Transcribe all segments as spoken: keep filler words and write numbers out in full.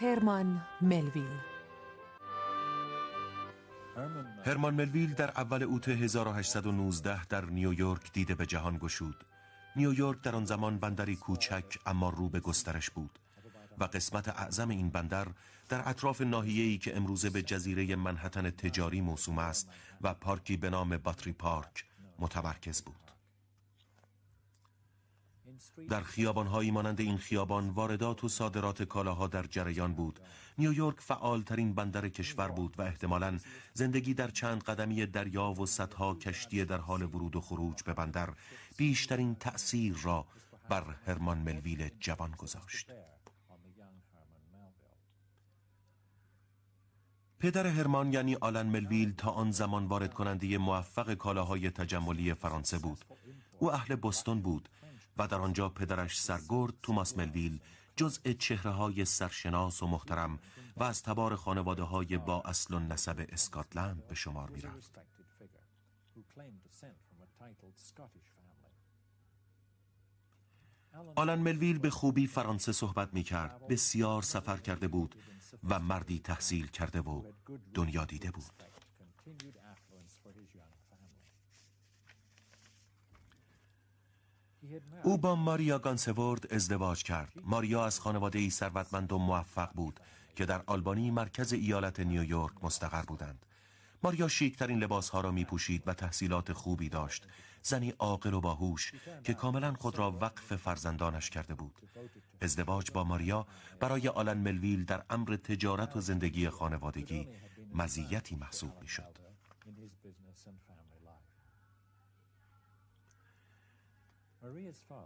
هرمان ملویل. هرمان ملویل در اول اوت هزار و هشتصد و نوزده در نیویورک دیده به جهان گشود. نیویورک در آن زمان بندری کوچک اما رو به گسترش بود و قسمت اعظم این بندر در اطراف ناحیه‌ای که امروزه به جزیره منهتن تجاری موسوم است و پارکی به نام باتری پارک متمرکز بود. در خیابان‌هایی مانند این خیابان واردات و صادرات کالاها در جریان بود. نیویورک فعالترین بندر کشور بود و احتمالاً زندگی در چند قدمی دریا و صدها کشتی در حال ورود و خروج به بندر بیشترین تأثیر را بر هرمان ملویل جوان گذاشت. پدر هرمان یعنی آلن ملویل تا آن زمان وارد کننده موفق کالاهای تجملی فرانسه بود. او اهل بوستون بود و در آنجا پدرش سرگرد توماس ملویل جزء چهره‌های سرشناس و محترم و از تبار خانواده‌های با اصل و نسب اسکاتلند به شمار می‌رفت. آلن ملویل به خوبی فرانسه صحبت می‌کرد، بسیار سفر کرده بود و مردی تحصیل کرده و دنیا دیده بود. او با ماریا گانسوورد ازدواج کرد. ماریا از خانواده‌ای ثروتمند و موفق بود که در آلبانی مرکز ایالت نیویورک مستقر بودند. ماریا شیکترین لباسها را می پوشید و تحصیلات خوبی داشت. زنی عاقل و باهوش که کاملا خود را وقف فرزندانش کرده بود. ازدواج با ماریا برای آلن ملویل در امر تجارت و زندگی خانوادگی مزیتی محسوب می شد.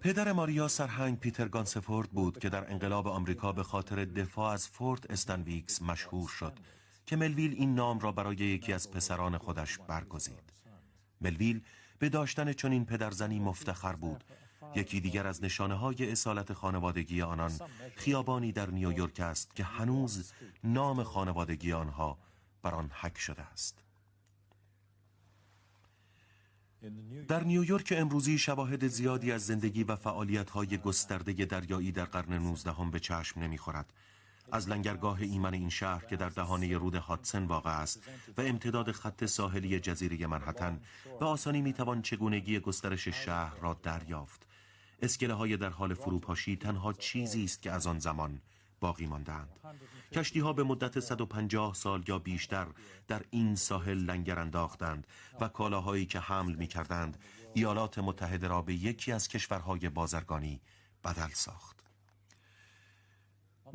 پدر ماریا سرهنگ پیتر گانسفورد بود که در انقلاب آمریکا به خاطر دفاع از فورت استنویکس مشهور شد که ملویل این نام را برای یکی از پسران خودش برگزید. ملویل به داشتن چنین پدرزنی مفتخر بود. یکی دیگر از نشانه‌های اصالت خانوادگی آنان خیابانی در نیویورک است که هنوز نام خانوادگی آنها بر آن حک شده است. در نیویورک امروزی شواهد زیادی از زندگی و فعالیت‌های گسترده دریایی در قرن نوزدهم به چشم نمی‌خورد. از لنگرگاه ایمن این شهر که در دهانه رود هادسن واقع است و امتداد خط ساحلی جزیره منهتن به آسانی می‌توان چگونگی گسترش شهر را دریافت. اسکله‌های در حال فروپاشی تنها چیزی است که از آن زمان باقی ماندند. کشتی‌ها به مدت صد و پنجاه سال یا بیشتر در این ساحل لنگر انداختند و کالاهایی که حمل می‌کردند ایالات متحده را به یکی از کشورهای بازرگانی بدل ساخت.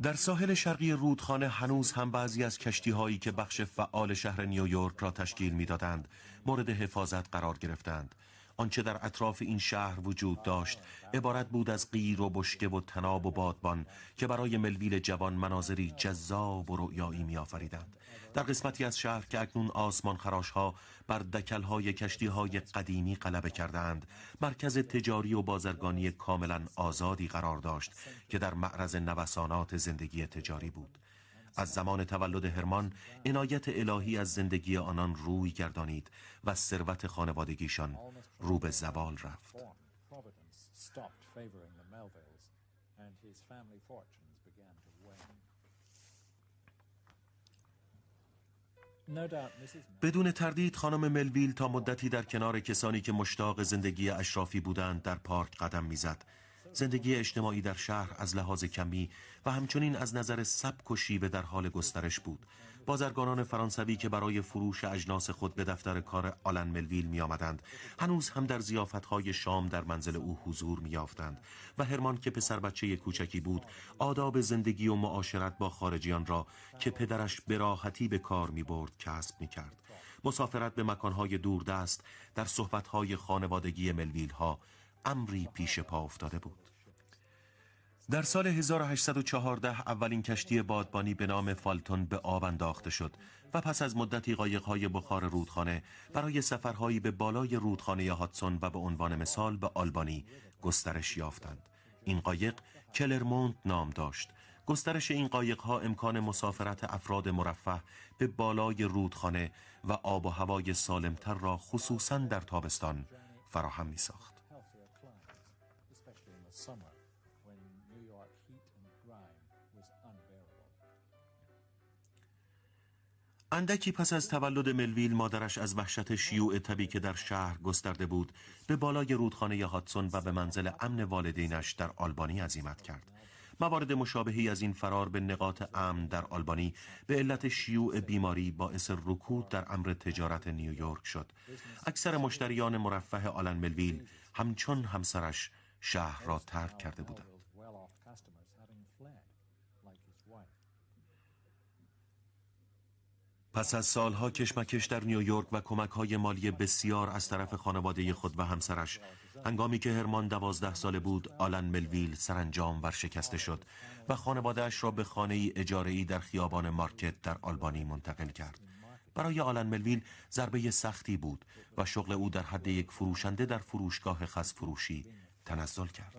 در ساحل شرقی رودخانه هنوز هم بعضی از کشتی‌هایی که بخش فعال شهر نیویورک را تشکیل می‌دادند مورد حفاظت قرار گرفتند. آنچه در اطراف این شهر وجود داشت عبارت بود از قیر و بشکه و تناب و بادبان که برای ملویل جوان مناظری جذاب و رؤیایی می‌آفریدند. در قسمتی از شهر که اکنون آسمان خراش‌ها بر دکل‌های کشتی‌های قدیمی غلبه کردند، مرکز تجاری و بازرگانی کاملا آزادی قرار داشت که در معرض نوسانات زندگی تجاری بود. از زمان تولد هرمان عنایت الهی از زندگی آنان روی گردانید و ثروت خانوادگیشان رو به زوال رفت. بدون تردید خانم ملویل تا مدتی در کنار کسانی که مشتاق زندگی اشرافی بودند در پارک قدم میزد. زندگی اجتماعی در شهر از لحاظ کمی و همچنین از نظر سبک و شیوه در حال گسترش بود. بازرگانان فرانسوی که برای فروش اجناس خود به دفتر کار آلن ملویل می آمدند هنوز هم در ضیافت‌های شام در منزل او حضور می یافتند و هرمان که پسر بچه کوچکی بود آداب زندگی و معاشرت با خارجیان را که پدرش به راحتی به کار می برد کسب می کرد. مسافرت به مکان‌های دوردست در صحبت‌های خانوادگی ملویل‌ها امری پیش پا افتاده بود. در سال هزار و هشتصد و چهارده اولین کشتی بادبانی به نام فالتون به آب انداخته شد و پس از مدتی قایق‌های بخار رودخانه برای سفرهایی به بالای رودخانه هادسون و به عنوان مثال به آلبانی گسترش یافتند. این قایق کلرمونت نام داشت. گسترش این قایق‌ها امکان مسافرت افراد مرفه به بالای رودخانه و آب و هوای سالمتر را خصوصاً در تابستان فراهم می‌ساخت. اندکی پس از تولد ملویل مادرش از وحشت شیوع تبی که در شهر گسترده بود به بالای رودخانه هادسون و به منزل امن والدینش در آلبانی عزیمت کرد. موارد مشابهی از این فرار به نقاط امن در آلبانی به علت شیوع بیماری باعث رکود در امر تجارت نیویورک شد. اکثر مشتریان مرفه آلن ملویل همچون همسرش شهر را ترک کرده بودند. پس از سالها کشمکش در نیویورک و کمک‌های مالی بسیار از طرف خانواده خود و همسرش، هنگامی که هرمان دوازده ساله بود، آلن ملویل سرانجام ورشکسته شد و خانواده‌اش را به خانه‌ای اجاره‌ای در خیابان مارکت در آلبانی منتقل کرد. برای آلن ملویل ضربه سختی بود و شغل او در حد یک فروشنده در فروشگاه خس فروشی تنزل کرد.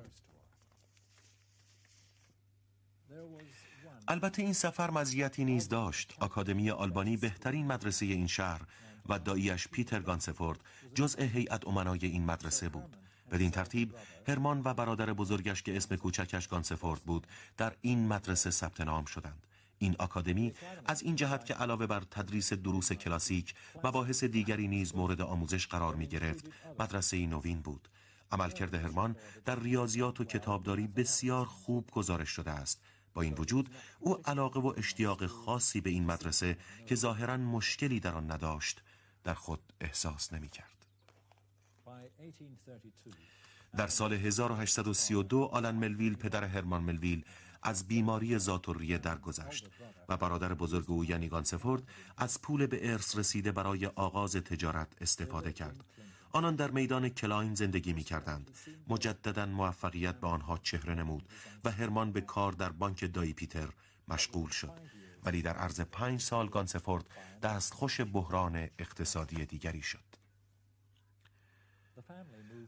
البته این سفر مزیتی نیز داشت. آکادمی آلبانی، بهترین مدرسه این شهر، و دایی‌اش پیتر گانسفورد جزء هیئت امنای این مدرسه بود. بدین ترتیب هرمان و برادر بزرگش که اسم کوچکش گانسفورد بود در این مدرسه ثبت نام شدند. این آکادمی از این جهت که علاوه بر تدریس دروس کلاسیک مباحث دیگری نیز مورد آموزش قرار می گرفت، مدرسه نوین بود. عملکرد هرمان در ریاضیات و کتابداری بسیار خوب گزارش شده است. با این وجود او علاقه و اشتیاق خاصی به این مدرسه که ظاهراً مشکلی در آن نداشت در خود احساس نمی کرد. در سال هزار و هشتصد و سی و دو آلن ملویل، پدر هرمان ملویل، از بیماری ذات‌الریه درگذشت و برادر بزرگ او یعنی گانسفورد از پول به ارث رسیده برای آغاز تجارت استفاده کرد. آنان در میدان کلاین زندگی می کردند. مجدداً موفقیت به آنها چهره نمود و هرمان به کار در بانک دایی پیتر مشغول شد. ولی در عرض پنج سال گانسفورد دستخوش بحران اقتصادی دیگری شد.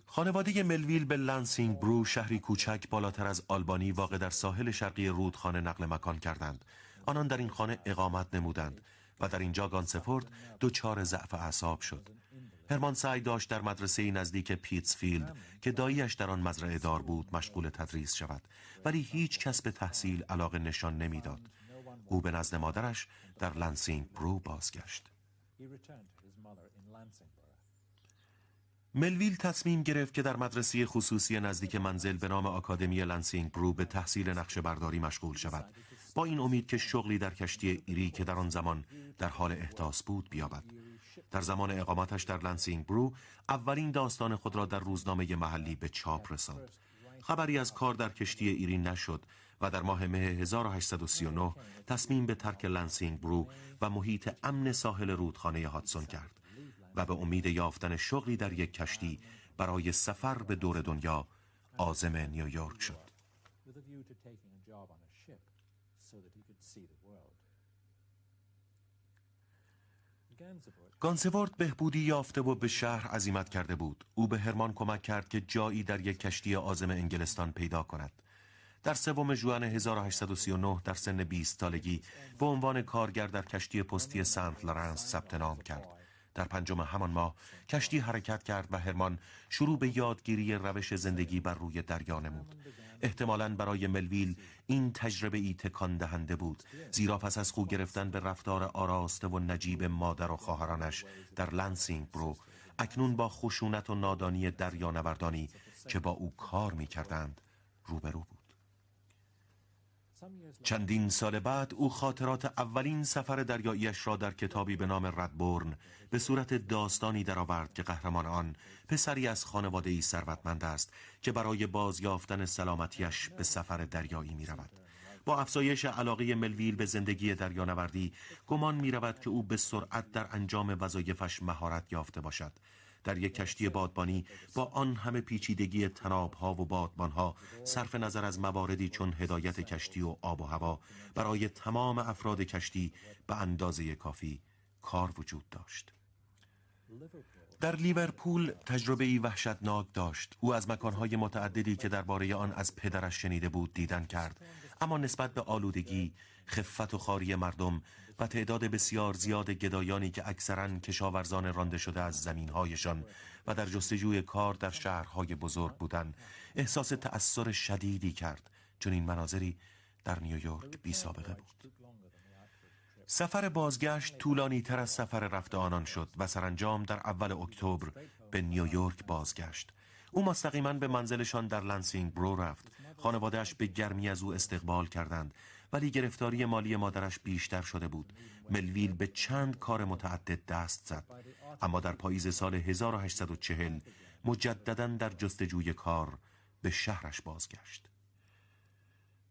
خانواده ملویل به لنسینگ برو، شهری کوچک بالاتر از آلبانی واقع در ساحل شرقی رودخانه، نقل مکان کردند. آنان در این خانه اقامت نمودند و در اینجا گانسفورد دچار ضعف اعصاب شد. هرمان سعی داشت در مدرسه نزدیک پیتسفیلد که داییش در آن مزرعه دار بود مشغول تدریس شود، ولی هیچ کس به تحصیل علاقه نشان نمیداد. او به نزد مادرش در لنسینگ برو بازگشت. ملویل تصمیم گرفت که در مدرسه خصوصی نزدیک منزل به نام آکادمی لنسینگ برو به تحصیل نقشه برداری مشغول شود، با این امید که شغلی در کشتی ایری که در آن زمان در حال احداث بود بیابد. در زمان اقامتش در لنسینگ برو اولین داستان خود را در روزنامه محلی به چاپ رساند. خبری از کار در کشتی ایری نشد و در ماه مه هزار و هشتصد و سی و نه تصمیم به ترک لنسینگ برو و محیط امن ساحل رودخانه هادسون کرد و به امید یافتن شغلی در یک کشتی برای سفر به دور دنیا عازم نیویورک شد. گانسوورد بهبودی یافته و به شهر عزیمت کرده بود. او به هرمان کمک کرد که جایی در یک کشتی عازم انگلستان پیدا کند. در سوم ژوئن هزار و هشتصد و سی و نه در سن بیست سالگی به عنوان کارگر در کشتی پستی سنت لارنس ثبت نام کرد. در پنجم همان ماه کشتی حرکت کرد و هرمان شروع به یادگیری روش زندگی بر روی دریا نمود. احتمالاً برای ملویل این تجربه ای تکان دهنده بود، زیرا پس از خو گرفتن به رفتار آراسته و نجیب مادر و خواهرانش در لنسینگ برو، اکنون با خشونت و نادانی دریانوردانی که با او کار می کردند روبرو بود. چندین سال بعد او خاطرات اولین سفر دریاییش را در کتابی به نام ردبرن به صورت داستانی درآورد که قهرمان آن پسری از خانواده‌ای ثروتمند است که برای بازیافتن سلامتیش به سفر دریایی می رود. با افزایش علاقه ملویل به زندگی دریانوردی گمان می رود که او به سرعت در انجام وظایفش مهارت یافته باشد. در یک کشتی بادبانی با آن همه پیچیدگی تناب‌ها و بادبان‌ها، صرف نظر از مواردی چون هدایت کشتی و آب و هوا، برای تمام افراد کشتی به اندازه کافی کار وجود داشت. در لیورپول تجربه‌ای وحشتناک داشت. او از مکان‌های متعددی که درباره آن از پدرش شنیده بود دیدن کرد، اما نسبت به آلودگی، خفت و خاری مردم و تعداد بسیار زیاد گدایانی که اکثراً کشاورزان رانده شده از زمین‌هایشان و در جستجوی کار در شهرهای بزرگ بودند، احساس تأثیر شدیدی کرد. چون این مناظری در نیویورک بی سابقه بود. سفر بازگشت طولانی تر از سفر رفت آنان شد و سرانجام در اول اکتبر به نیویورک بازگشت. او مستقیما به منزلشان در لنسینگ برو رفت. خانوادهش به گرمی از او استقبال کردند، ولی گرفتاری مالی مادرش بیشتر شده بود. ملویل به چند کار متعدد دست زد، اما در پاییز سال هزار و هشتصد و چهل مجدداً در جستجوی کار به شهرش بازگشت.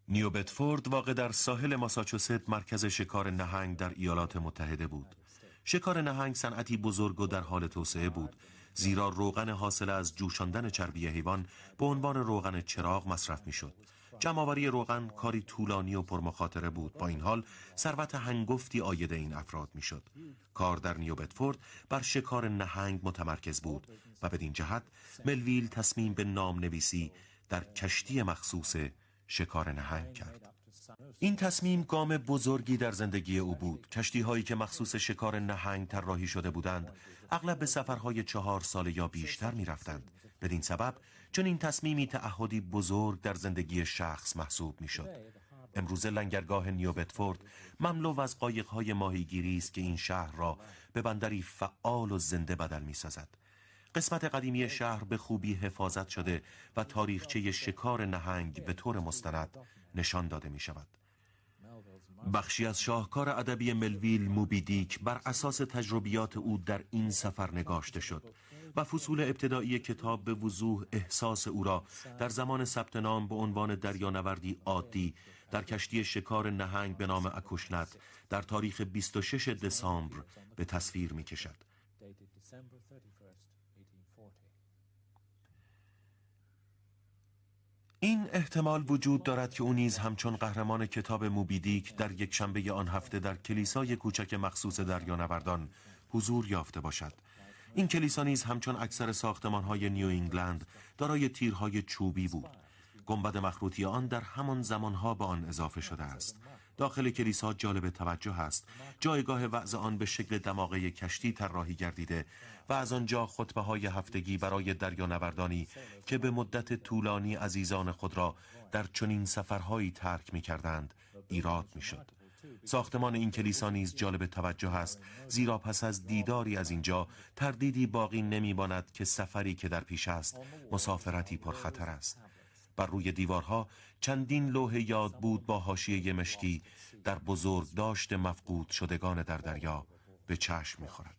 نیو بدفورد واقع در ساحل ماساچوست مرکز شکار نهنگ در ایالات متحده بود. شکار نهنگ صنعتی بزرگ و در حال توسعه بود، زیرا روغن حاصل از جوشاندن چربی حیوان به عنوان روغن چراغ مصرف می‌شد. جمع‌آوری روغن کاری طولانی و پرمخاطره بود. با این حال ثروت هنگفتی عاید این افراد می‌شد. کار در نیو بدفورد بر شکار نهنگ متمرکز بود و بدین جهت ملویل تصمیم به نام‌نویسی در کشتی مخصوص شکار نهنگ کرد. این تصمیم گام بزرگی در زندگی او بود. کشتی هایی که مخصوص شکار نهنگ طراحی شده بودند اغلب به سفرهای چهار ساله یا بیشتر می رفتند. بدین سبب چون این تصمیمی تعهدی بزرگ در زندگی شخص محسوب می شد. امروزه لنگرگاه نیو بدفورد مملو از قایق های ماهیگیری است که این شهر را به بندری فعال و زنده بدل می سازد. قسمت قدیمی شهر به خوبی حفاظت شده و تاریخچه شکار نهنگ به طور مستند نشان داده می شود. بخشی از شاهکار ادبی ملویل، موبی دیک، بر اساس تجربیات او در این سفر نگاشته شد و فصول ابتدایی کتاب به وضوح احساس او را در زمان ثبت نام به عنوان دریانوردی عادی در کشتی شکار نهنگ به نام اکوشنت در تاریخ بیست و شش دسامبر به تصویر می کشد. این احتمال وجود دارد که او نیز همچون قهرمان کتاب موبی دیک در یک شنبه آن هفته در کلیسای کوچک مخصوص دریانوردان حضور یافته باشد. این کلیسا نیز همچون اکثر ساختمان‌های نیو انگلند دارای تیرهای چوبی بود. گنبد مخروطی آن در همان زمانها به آن اضافه شده است. داخل کلیسا جالب توجه است. جایگاه وعظ آن به شکل دماغه کشتی طراحی گردیده و از آنجا خطبه های هفتگی برای دریانوردانی که به مدت طولانی عزیزان خود را در چنین سفرهایی ترک می کردند ایراد می شد. ساختمان این کلیسا نیز جالب توجه است، زیرا پس از دیداری از اینجا تردیدی باقی نمی ماند که سفری که در پیش است مسافرتی پرخطر است. بر روی دیوارها چندین لوح یاد بود با حاشیه مشکی در بزرگداشت مفقود شدگان در دریا به چشم می‌خورد.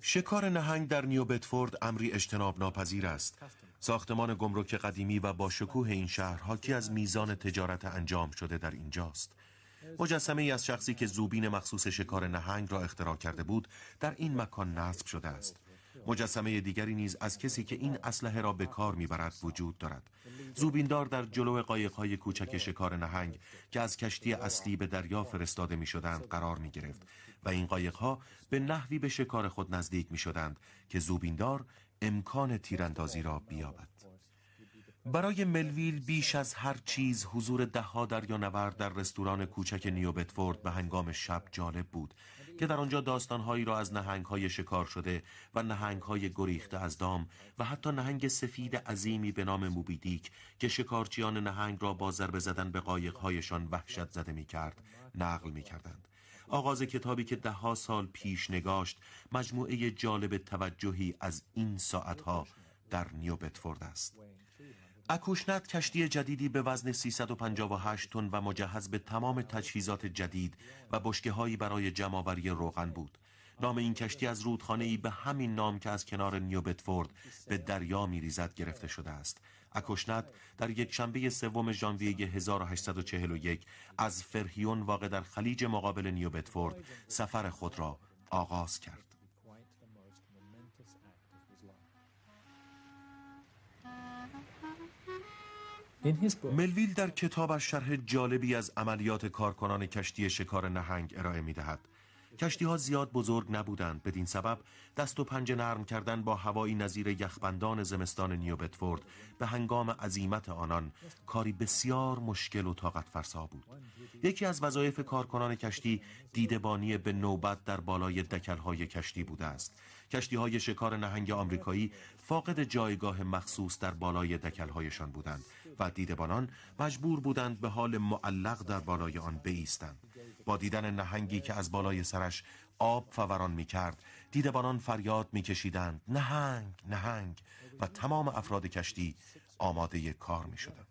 شکار نهنگ در نیو بدفورد امری اجتناب ناپذیر است. ساختمان گمرک قدیمی و با شکوه این شهر حاکی از میزان تجارت انجام شده در اینجاست. مجسمه ای از شخصی که زوبین مخصوص شکار نهنگ را اختراع کرده بود در این مکان نصب شده است. مجسمه دیگری نیز از کسی که این اسلحه را به کار میبرد وجود دارد. زوبیندار در جلو قایق‌های کوچک شکار نهنگ که از کشتی اصلی به دریا فرستاده میشدند قرار میگرفت و این قایق‌ها به نحوی به شکار خود نزدیک میشدند که زوبیندار امکان تیراندازی را بیابد. برای ملویل بیش از هر چیز حضور دهها دریانورد در رستوران کوچک نیو بدفورد به هنگام شب جالب بود که در آنجا داستانهایی را از نهنگ‌های شکار شده و نهنگ‌های گریخته از دام و حتی نهنگ سفید عظیمی به نام موبی دیک که شکارچیان نهنگ را با ضربه زدن به قایق‌هایشان وحشت زده می‌کرد نقل می‌کردند. آغاز کتابی که دهها سال پیش نگاشت مجموعه جالب توجهی از این ساعت‌ها در نیو بدفورد است. اکوشنت کشتی جدیدی به وزن سیصد و پنجاه و هشت تن و مجهز به تمام تجهیزات جدید و بشکه‌هایی برای جمع‌آوری روغن بود. نام این کشتی از رودخانه‌ای به همین نام که از کنار نیو بدفورد به دریا می‌ریزد گرفته شده است. اکوشنت در یک شنبه سوم ژانویه هزار و هشتصد و چهل و یک از فرهیون واقع در خلیج مقابل نیو بدفورد سفر خود را آغاز کرد. ملویل در کتابش شرح جالبی از عملیات کارکنان کشتی شکار نهنگ ارائه می دهد. کشتی‌ها زیاد بزرگ نبودند، بدین سبب دست و پنجه نرم کردن با هوایی نظیر یخبندان زمستان نیو بدفورد به هنگام عزیمت آنان کاری بسیار مشکل و طاقت فرسا بود. یکی از وظایف کارکنان کشتی دیدبانی به نوبت در بالای دکل‌های کشتی بوده است. کشتی‌های شکار نهنگ آمریکایی فاقد جایگاه مخصوص در بالای دکل‌هایشان بودند و دیدبانان مجبور بودند به حال معلق در بالای آن بایستند. با دیدن نهنگی که از بالای سرش آب فوران می کرد، دیدبانان فریاد می کشیدند نهنگ نهنگ و تمام افراد کشتی آماده کار می شدند.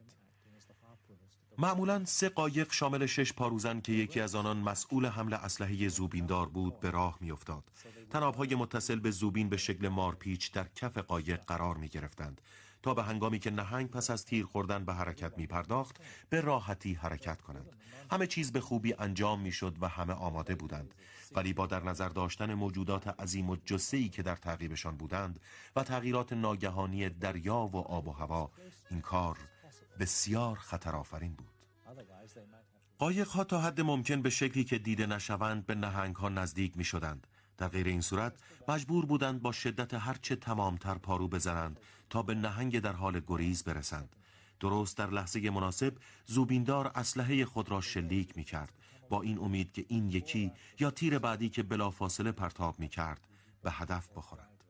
معمولاً سه قایق شامل شش پاروزن که یکی از آنان مسئول حمل اسلحه زوبیندار بود به راه می افتاد. تنابهای متصل به زوبین به شکل مارپیچ در کف قایق قرار می گرفتند تا به هنگامی که نهنگ پس از تیر خوردن به حرکت می پرداخت به راحتی حرکت کنند. همه چیز به خوبی انجام می شد و همه آماده بودند، ولی با در نظر داشتن موجودات عظیم و جثه‌ای که در تعقیبشان بودند و تغییرات ناگهانی دریا و آب و هوا این کار بسیار خطرآفرین بود. قایق‌ها تا حد ممکن به شکلی که دیده نشوند به نهنگ‌ها نزدیک می شدند. در غیر این صورت مجبور بودند با شدت هرچه تمامتر پارو بزنند تا به نهنگ در حال گریز برسند. درست در لحظه مناسب زوبیندار اسلحه خود را شلیک می کرد با این امید که این یکی یا تیر بعدی که بلافاصله پرتاب می کرد به هدف بخورد.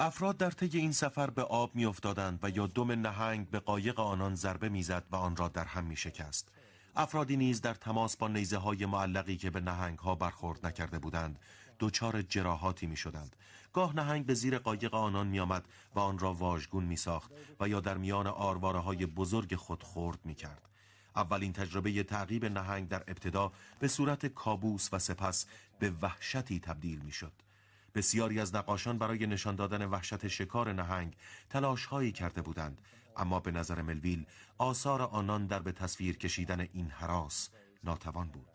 افراد در طی این سفر به آب می افتادند و یا دم نهنگ به قایق آنان ضربه می زد و آن را در هم می شکست. افرادی نیز در تماس با نیزه های معلقی که به نهنگ ها برخورد نکرده بودند دچار جراحاتی می شدند. گاه نهنگ به زیر قایق آنان می آمد و آن را واژگون می ساخت و یا در میان آرواره های بزرگ خود خورد می کرد. اولین تجربه تعقیب نهنگ در ابتدا به صورت کابوس و سپس به وحشتی تبدیل می شد. بسیاری از نقاشان برای نشان دادن وحشت شکار نهنگ تلاش‌هایی کرده بودند، اما به نظر ملویل آثار آنان در به تصویر کشیدن این هراس ناتوان بود.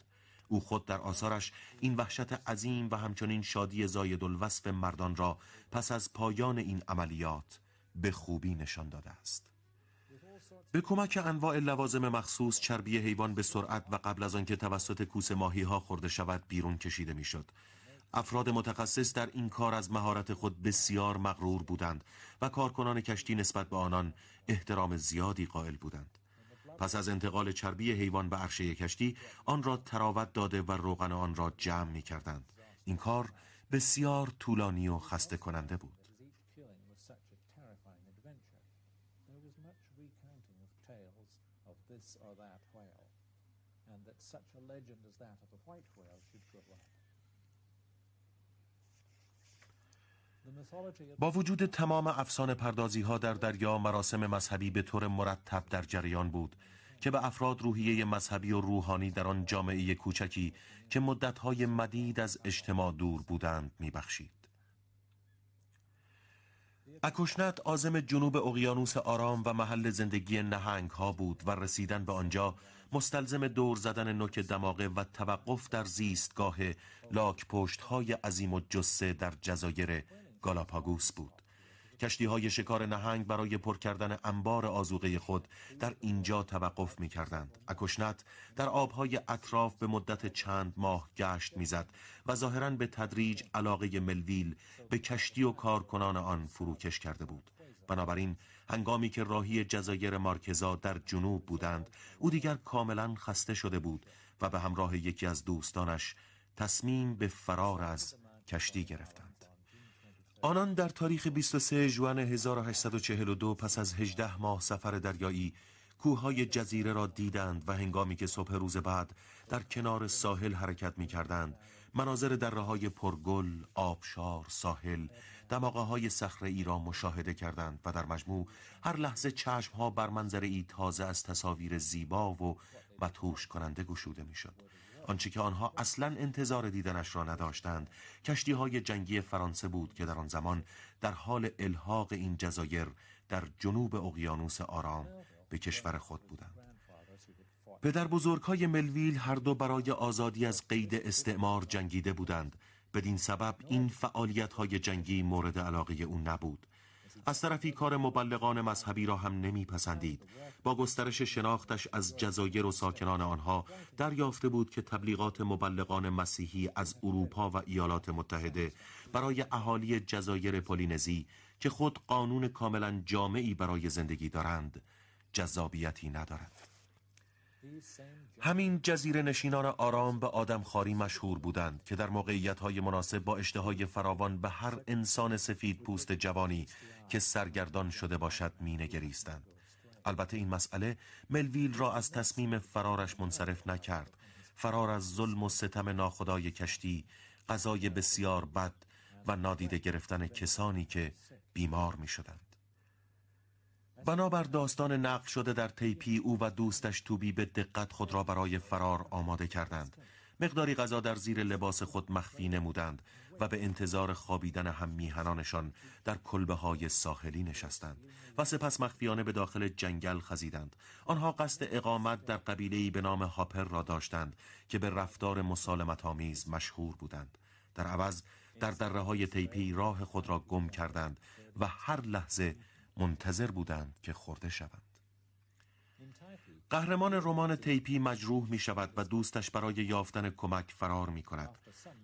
او خود در آثارش این وحشت عظیم و همچنین شادی زایدالوصف مردان را پس از پایان این عملیات به خوبی نشان داده است. به کمک انواع لوازم مخصوص چربی حیوان به سرعت و قبل از آنکه توسط کوسه ماهی‌ها خورده شود بیرون کشیده می‌شد. افراد متخصص در این کار از مهارت خود بسیار مغرور بودند و کارکنان کشتی نسبت به آنان احترام زیادی قائل بودند. پس از انتقال چربی حیوان به عرشه کشتی آن را تراوت داده و روغن آن را جمع می کردند. این کار بسیار طولانی و خسته کننده بود. با وجود تمام افسانه پردازی ها در دریا، مراسم مذهبی به طور مرتب در جریان بود که به افراد روحیه مذهبی و روحانی در آن جامعه کوچکی که مدت‌های مدید از اجتماع دور بودند می‌بخشید. اکوشنت عازم جنوب اقیانوس آرام و محل زندگی نهنگ ها بود و رسیدن به آنجا مستلزم دور زدن نوک دماغه و توقف در زیستگاه لاک پشت های عظیم و جثه در جزایر گالاپاگوس بود. کشتی‌های شکار نهنگ برای پر کردن انبار آذوقه خود در اینجا توقف می‌کردند. اکوشنت در آب‌های اطراف به مدت چند ماه گشت می‌زد و ظاهراً به تدریج علاقه ملویل به کشتی و کارکنان آن فروکش کرده بود. بنابراین هنگامی که راهی جزایر مارکزا در جنوب بودند، او دیگر کاملاً خسته شده بود و به همراه یکی از دوستانش تصمیم به فرار از کشتی گرفتند. آنان در تاریخ بیست و سوم ژوئن هزار و هشتصد و چهل و دو پس از هجده ماه سفر دریایی کوههای جزیره را دیدند و هنگامی که صبح روز بعد در کنار ساحل حرکت می کردند مناظر دره‌های پرگل، آبشار، ساحل، دماغه‌های صخره‌ای را مشاهده کردند و در مجموع هر لحظه چشم‌ها بر منظره‌ای تازه از تصاویر زیبا و مدهوش کننده گشوده می شد. آنچه که آنها اصلاً انتظار دیدنش را نداشتند کشتی‌های جنگی فرانسه بود که در آن زمان در حال الحاق این جزایر در جنوب اقیانوس آرام به کشور خود بودند. پدر بزرگ‌های ملویل هر دو برای آزادی از قید استعمار جنگیده بودند، بدین سبب این فعالیت‌های جنگی مورد علاقه او نبود. از طرفی کار مبلغان مذهبی را هم نمیپسندید. با گسترش شناختش از جزایر و ساکنان آنها دریافته بود که تبلیغات مبلغان مسیحی از اروپا و ایالات متحده برای اهالی جزایر پولینزی که خود قانون کاملا جامعی برای زندگی دارند جذابیتی ندارد. همین جزیره نشینان آرام به آدمخواری مشهور بودند که در موقعیت‌های مناسب با اشتهای فراوان به هر انسان سفید پوست جوانی که سرگردان شده باشد مینگریستند. البته این مسئله ملویل را از تصمیم فرارش منصرف نکرد. فرار از ظلم و ستم ناخدای کشتی، غذای بسیار بد و نادیده گرفتن کسانی که بیمار می شدند. بنابر داستان نقل شده در تیپی، او و دوستش توبی به دقت خود را برای فرار آماده کردند. مقداری غذا در زیر لباس خود مخفی نمودند و به انتظار خوابیدن هم میهنانشان در کلبه‌های ساحلی نشستند و سپس مخفیانه به داخل جنگل خزیدند. آنها قصد اقامت در قبیله‌ای به نام هاپر را داشتند که به رفتار مسالمت‌آمیز مشهور بودند. در عوض در دره‌های تیپی راه خود را گم کردند و هر لحظه منتظر بودند که خورده شوند. قهرمان رمان تیپی مجروح می شود و دوستش برای یافتن کمک فرار می کند.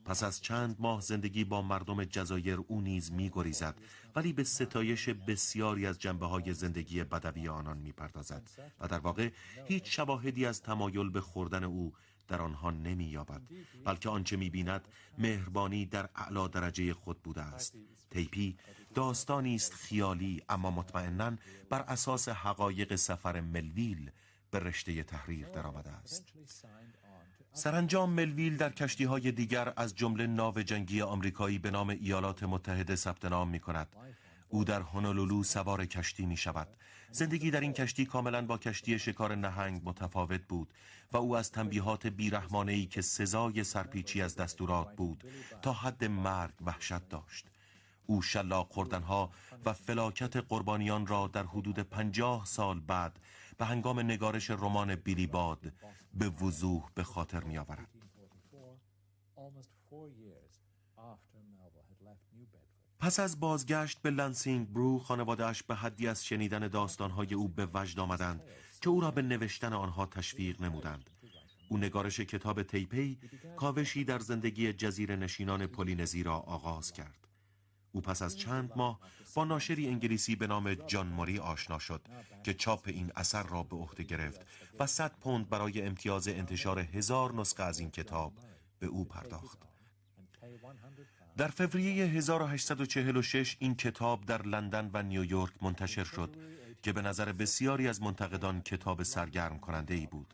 پس از چند ماه زندگی با مردم جزایر او نیز می گریزد، ولی به ستایش بسیاری از جنبه های زندگی بدوی آنان می پردازد و در واقع هیچ شواهدی از تمایل به خوردن او در آنها نمی یابد، بلکه آنچه می بیند مهربانی در اعلی درجه خود بوده است. تیپی داستانی است خیالی، اما مطمئناً بر اساس حقایق سفر ملویل به رشته تحریر درآمده است. سرانجام ملویل در کشتی‌های دیگر از جمله ناو جنگی آمریکایی به نام ایالات متحده ثبت نام می کند. او در هونولولو سوار کشتی می شود. زندگی در این کشتی کاملا با کشتی شکار نهنگ متفاوت بود و او از تنبیهات بیرحمانه‌ای که سزای سرپیچی از دستورات بود تا حد مرگ وحشت داشت. او شلاق خوردنها و فلاکت قربانیان را در حدود پنجاه سال بعد به هنگام نگارش رمان بیلی باد به وضوح به خاطر می آورد. پس از بازگشت به لنسینگ برو، خانواده‌اش به حدی از شنیدن داستان‌های او به وجد آمدند که او را به نوشتن آنها تشویق نمودند. او نگارش کتاب تیپی، کاوشی در زندگی جزیره نشینان پولینزی را آغاز کرد. او پس از چند ماه با ناشری انگلیسی به نام جان موری آشنا شد که چاپ این اثر را به عهده گرفت و صد پوند برای امتیاز انتشار هزار نسخه از این کتاب به او پرداخت. در فوریه هزار و هشتصد و چهل و شش این کتاب در لندن و نیویورک منتشر شد که به نظر بسیاری از منتقدان کتاب سرگرم کننده ای بود.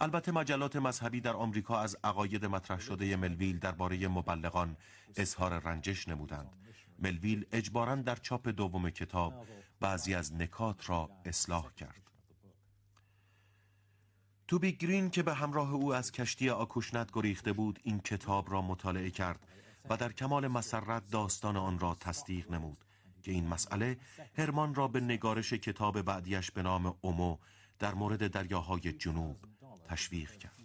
البته مجلات مذهبی در آمریکا از عقاید مطرح شده ملویل درباره مبلغان اظهار رنجش نمودند. ملویل اجباراً در چاپ دوم کتاب بعضی از نکات را اصلاح کرد. توبی گرین که به همراه او از کشتی آکوشنت گریخته بود، این کتاب را مطالعه کرد و در کمال مسرت داستان آن را تصدیق نمود که این مسئله هرمان را به نگارش کتاب بعدیش به نام اومو در مورد دریاهای جنوب تشویق کرد.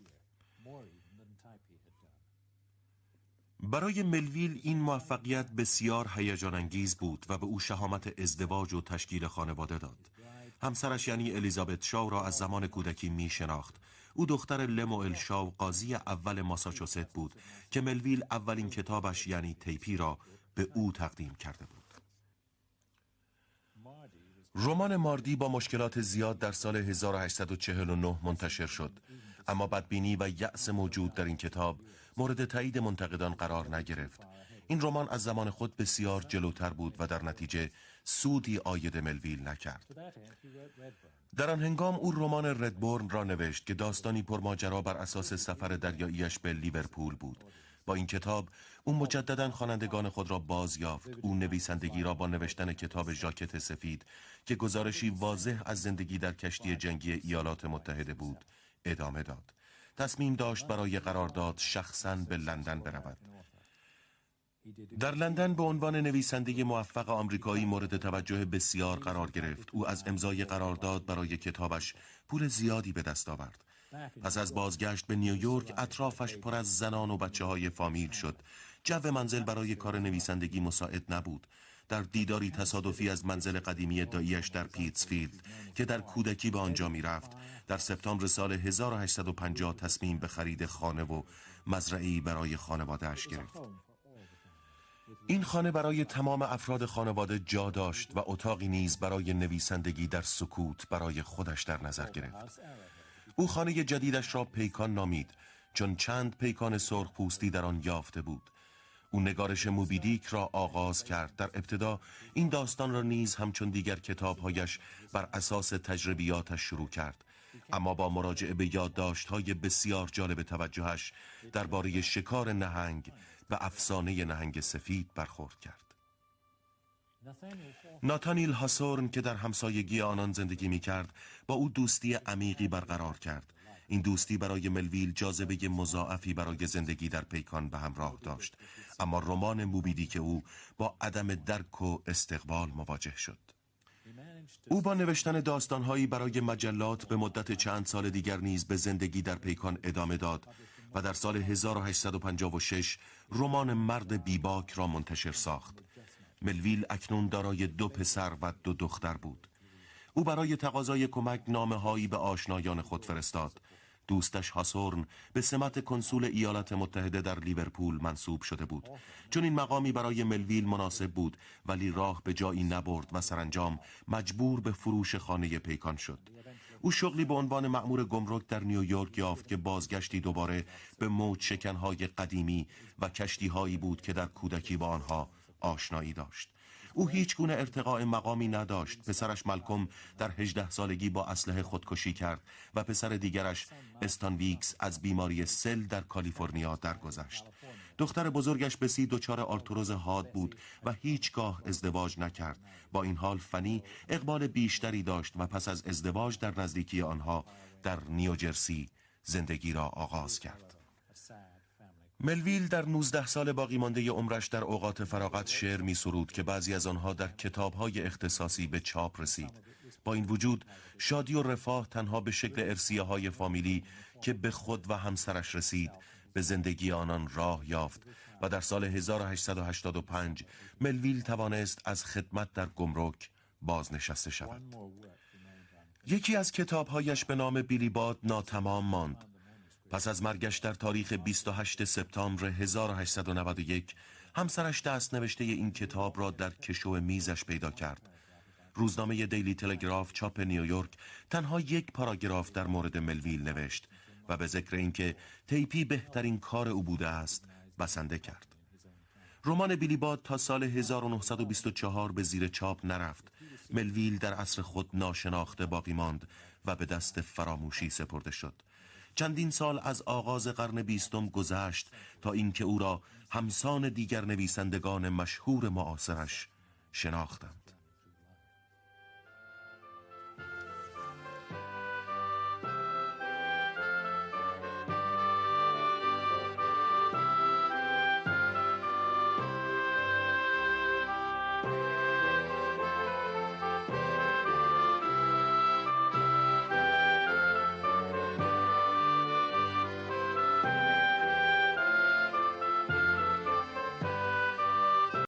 برای ملویل این موفقیت بسیار هیجان انگیز بود و به او شهامت ازدواج و تشکیل خانواده داد. همسرش یعنی الیزابت شاو را از زمان کودکی می شناخت. او دختر لموئل شاو قاضی اول ماساچوست بود که ملویل اولین کتابش یعنی تیپی را به او تقدیم کرده بود. رمان ماردی با مشکلات زیاد در سال هزار و هشتصد و چهل و نه منتشر شد، اما بدبینی و یأس موجود در این کتاب مورد تایید منتقدان قرار نگرفت. این رمان از زمان خود بسیار جلوتر بود و در نتیجه سودی عاید ملویل نکرد. در آن هنگام او رمان ردبورن را نوشت که داستانی پرماجرا بر اساس سفر دریاییش به لیورپول بود. با این کتاب او مجدداً خوانندگان خود را بازیافت. او نویسندگی را با نوشتن کتاب ژاکت سفید که گزارشی واضح از زندگی در کشتی جنگی ایالات متحده بود ادامه داد. تصمیم داشت برای قرارداد شخصاً به لندن برود. در لندن به عنوان نویسنده موفق آمریکایی مورد توجه بسیار قرار گرفت. او از امضای قرارداد برای کتابش پول زیادی به دست آورد. پس از بازگشت به نیویورک اطرافش پر از زنان و بچه های فامیل شد. جو منزل برای کار نویسندگی مساعد نبود. در دیداری تصادفی از منزل قدیمی دایی‌اش در پیتسفیلد که در کودکی به آنجا می رفت، در سپتامبر سال هزار و هشتصد و پنجاه تصمیم به خرید خانه و مزرعه‌ای برای خانواده‌اش گرفت. این خانه برای تمام افراد خانواده جا داشت و اتاقی نیز برای نویسندگی در سکوت برای خودش در نظر گرفت. او خانه جدیدش را پیکان نامید چون چند پیکان سرخ پوستی در آن یافته بود. او نگارش موبی دیک را آغاز کرد. در ابتدا این داستان را نیز همچون دیگر کتابهایش بر اساس تجربیاتش شروع کرد، اما با مراجعه به یادداشت‌های بسیار جالب توجهش درباره شکار نهنگ و افسانه نهنگ سفید برخورد کرد. ناتانیل هاثورن که در همسایگی آنان زندگی می کرد با او دوستی عمیقی برقرار کرد. این دوستی برای ملویل جاذبه مضاعفی برای زندگی در پیکان به همراه داشت، اما رمان موبی دیک که او با عدم درک و استقبال مواجه شد. او با نوشتن داستانهایی برای مجلات به مدت چند سال دیگر نیز به زندگی در پیکان ادامه داد و در سال هزار و هشتصد و پنجاه و شش رمان مرد بیباک را منتشر ساخت. ملویل اکنون دارای دو پسر و دو دختر بود. او برای تقاضای کمک نامه‌هایی به آشنایان خود فرستاد. دوستش هاثورن به سمت کنسول ایالات متحده در لیورپول منصوب شده بود. چون این مقامی برای ملویل مناسب بود ولی راه به جایی نبرد و سرانجام مجبور به فروش خانه پیکان شد. او شغلی به عنوان مأمور گمرک در نیویورک یافت که بازگشتی دوباره به موج شکنهای قدیمی و کشتی‌هایی بود که در کودکی با آنها آشنایی داشت. او هیچ گونه ارتقاء مقامی نداشت. پسرش مالکوم در هجده سالگی با اسلحه خودکشی کرد و پسر دیگرش استانویکس از بیماری سل در کالیفرنیا درگذشت. دختر بزرگش بسی دچار آرتروز حاد بود و هیچگاه ازدواج نکرد. با این حال فنی اقبال بیشتری داشت و پس از ازدواج در نزدیکی آنها در نیوجرسی زندگی را آغاز کرد. ملویل در نوزده سال باقی مانده عمرش در اوقات فراغت شعر می سرود که بعضی از آنها در کتاب‌های اختصاصی به چاپ رسید. با این وجود شادی و رفاه تنها به شکل ارثیه‌های فامیلی که به خود و همسرش رسید به زندگی آنان راه یافت و در سال هزار و هشتصد و هشتاد و پنج ملویل توانست از خدمت در گمرک بازنشسته شود. یکی از کتاب‌هایش به نام بیلی باد ناتمام ماند. پس از مرگش در تاریخ بیست و هشتم سپتامبر هزار و هشتصد و نود و یک همسرش دست نوشته این کتاب را در کشو میزش پیدا کرد. روزنامه دیلی تلگراف چاپ نیویورک تنها یک پاراگراف در مورد ملویل نوشت و به ذکر اینکه تیپی بهترین کار او بوده است بسنده کرد. رمان بیلی باد تا سال هزار و نهصد و بیست و چهار به زیر چاپ نرفت. ملویل در عصر خود ناشناخته باقی ماند و به دست فراموشی سپرده شد. چندین سال از آغاز قرن بیستم گذشت تا اینکه او را همسان دیگر نویسندگان مشهور معاصرش شناختند.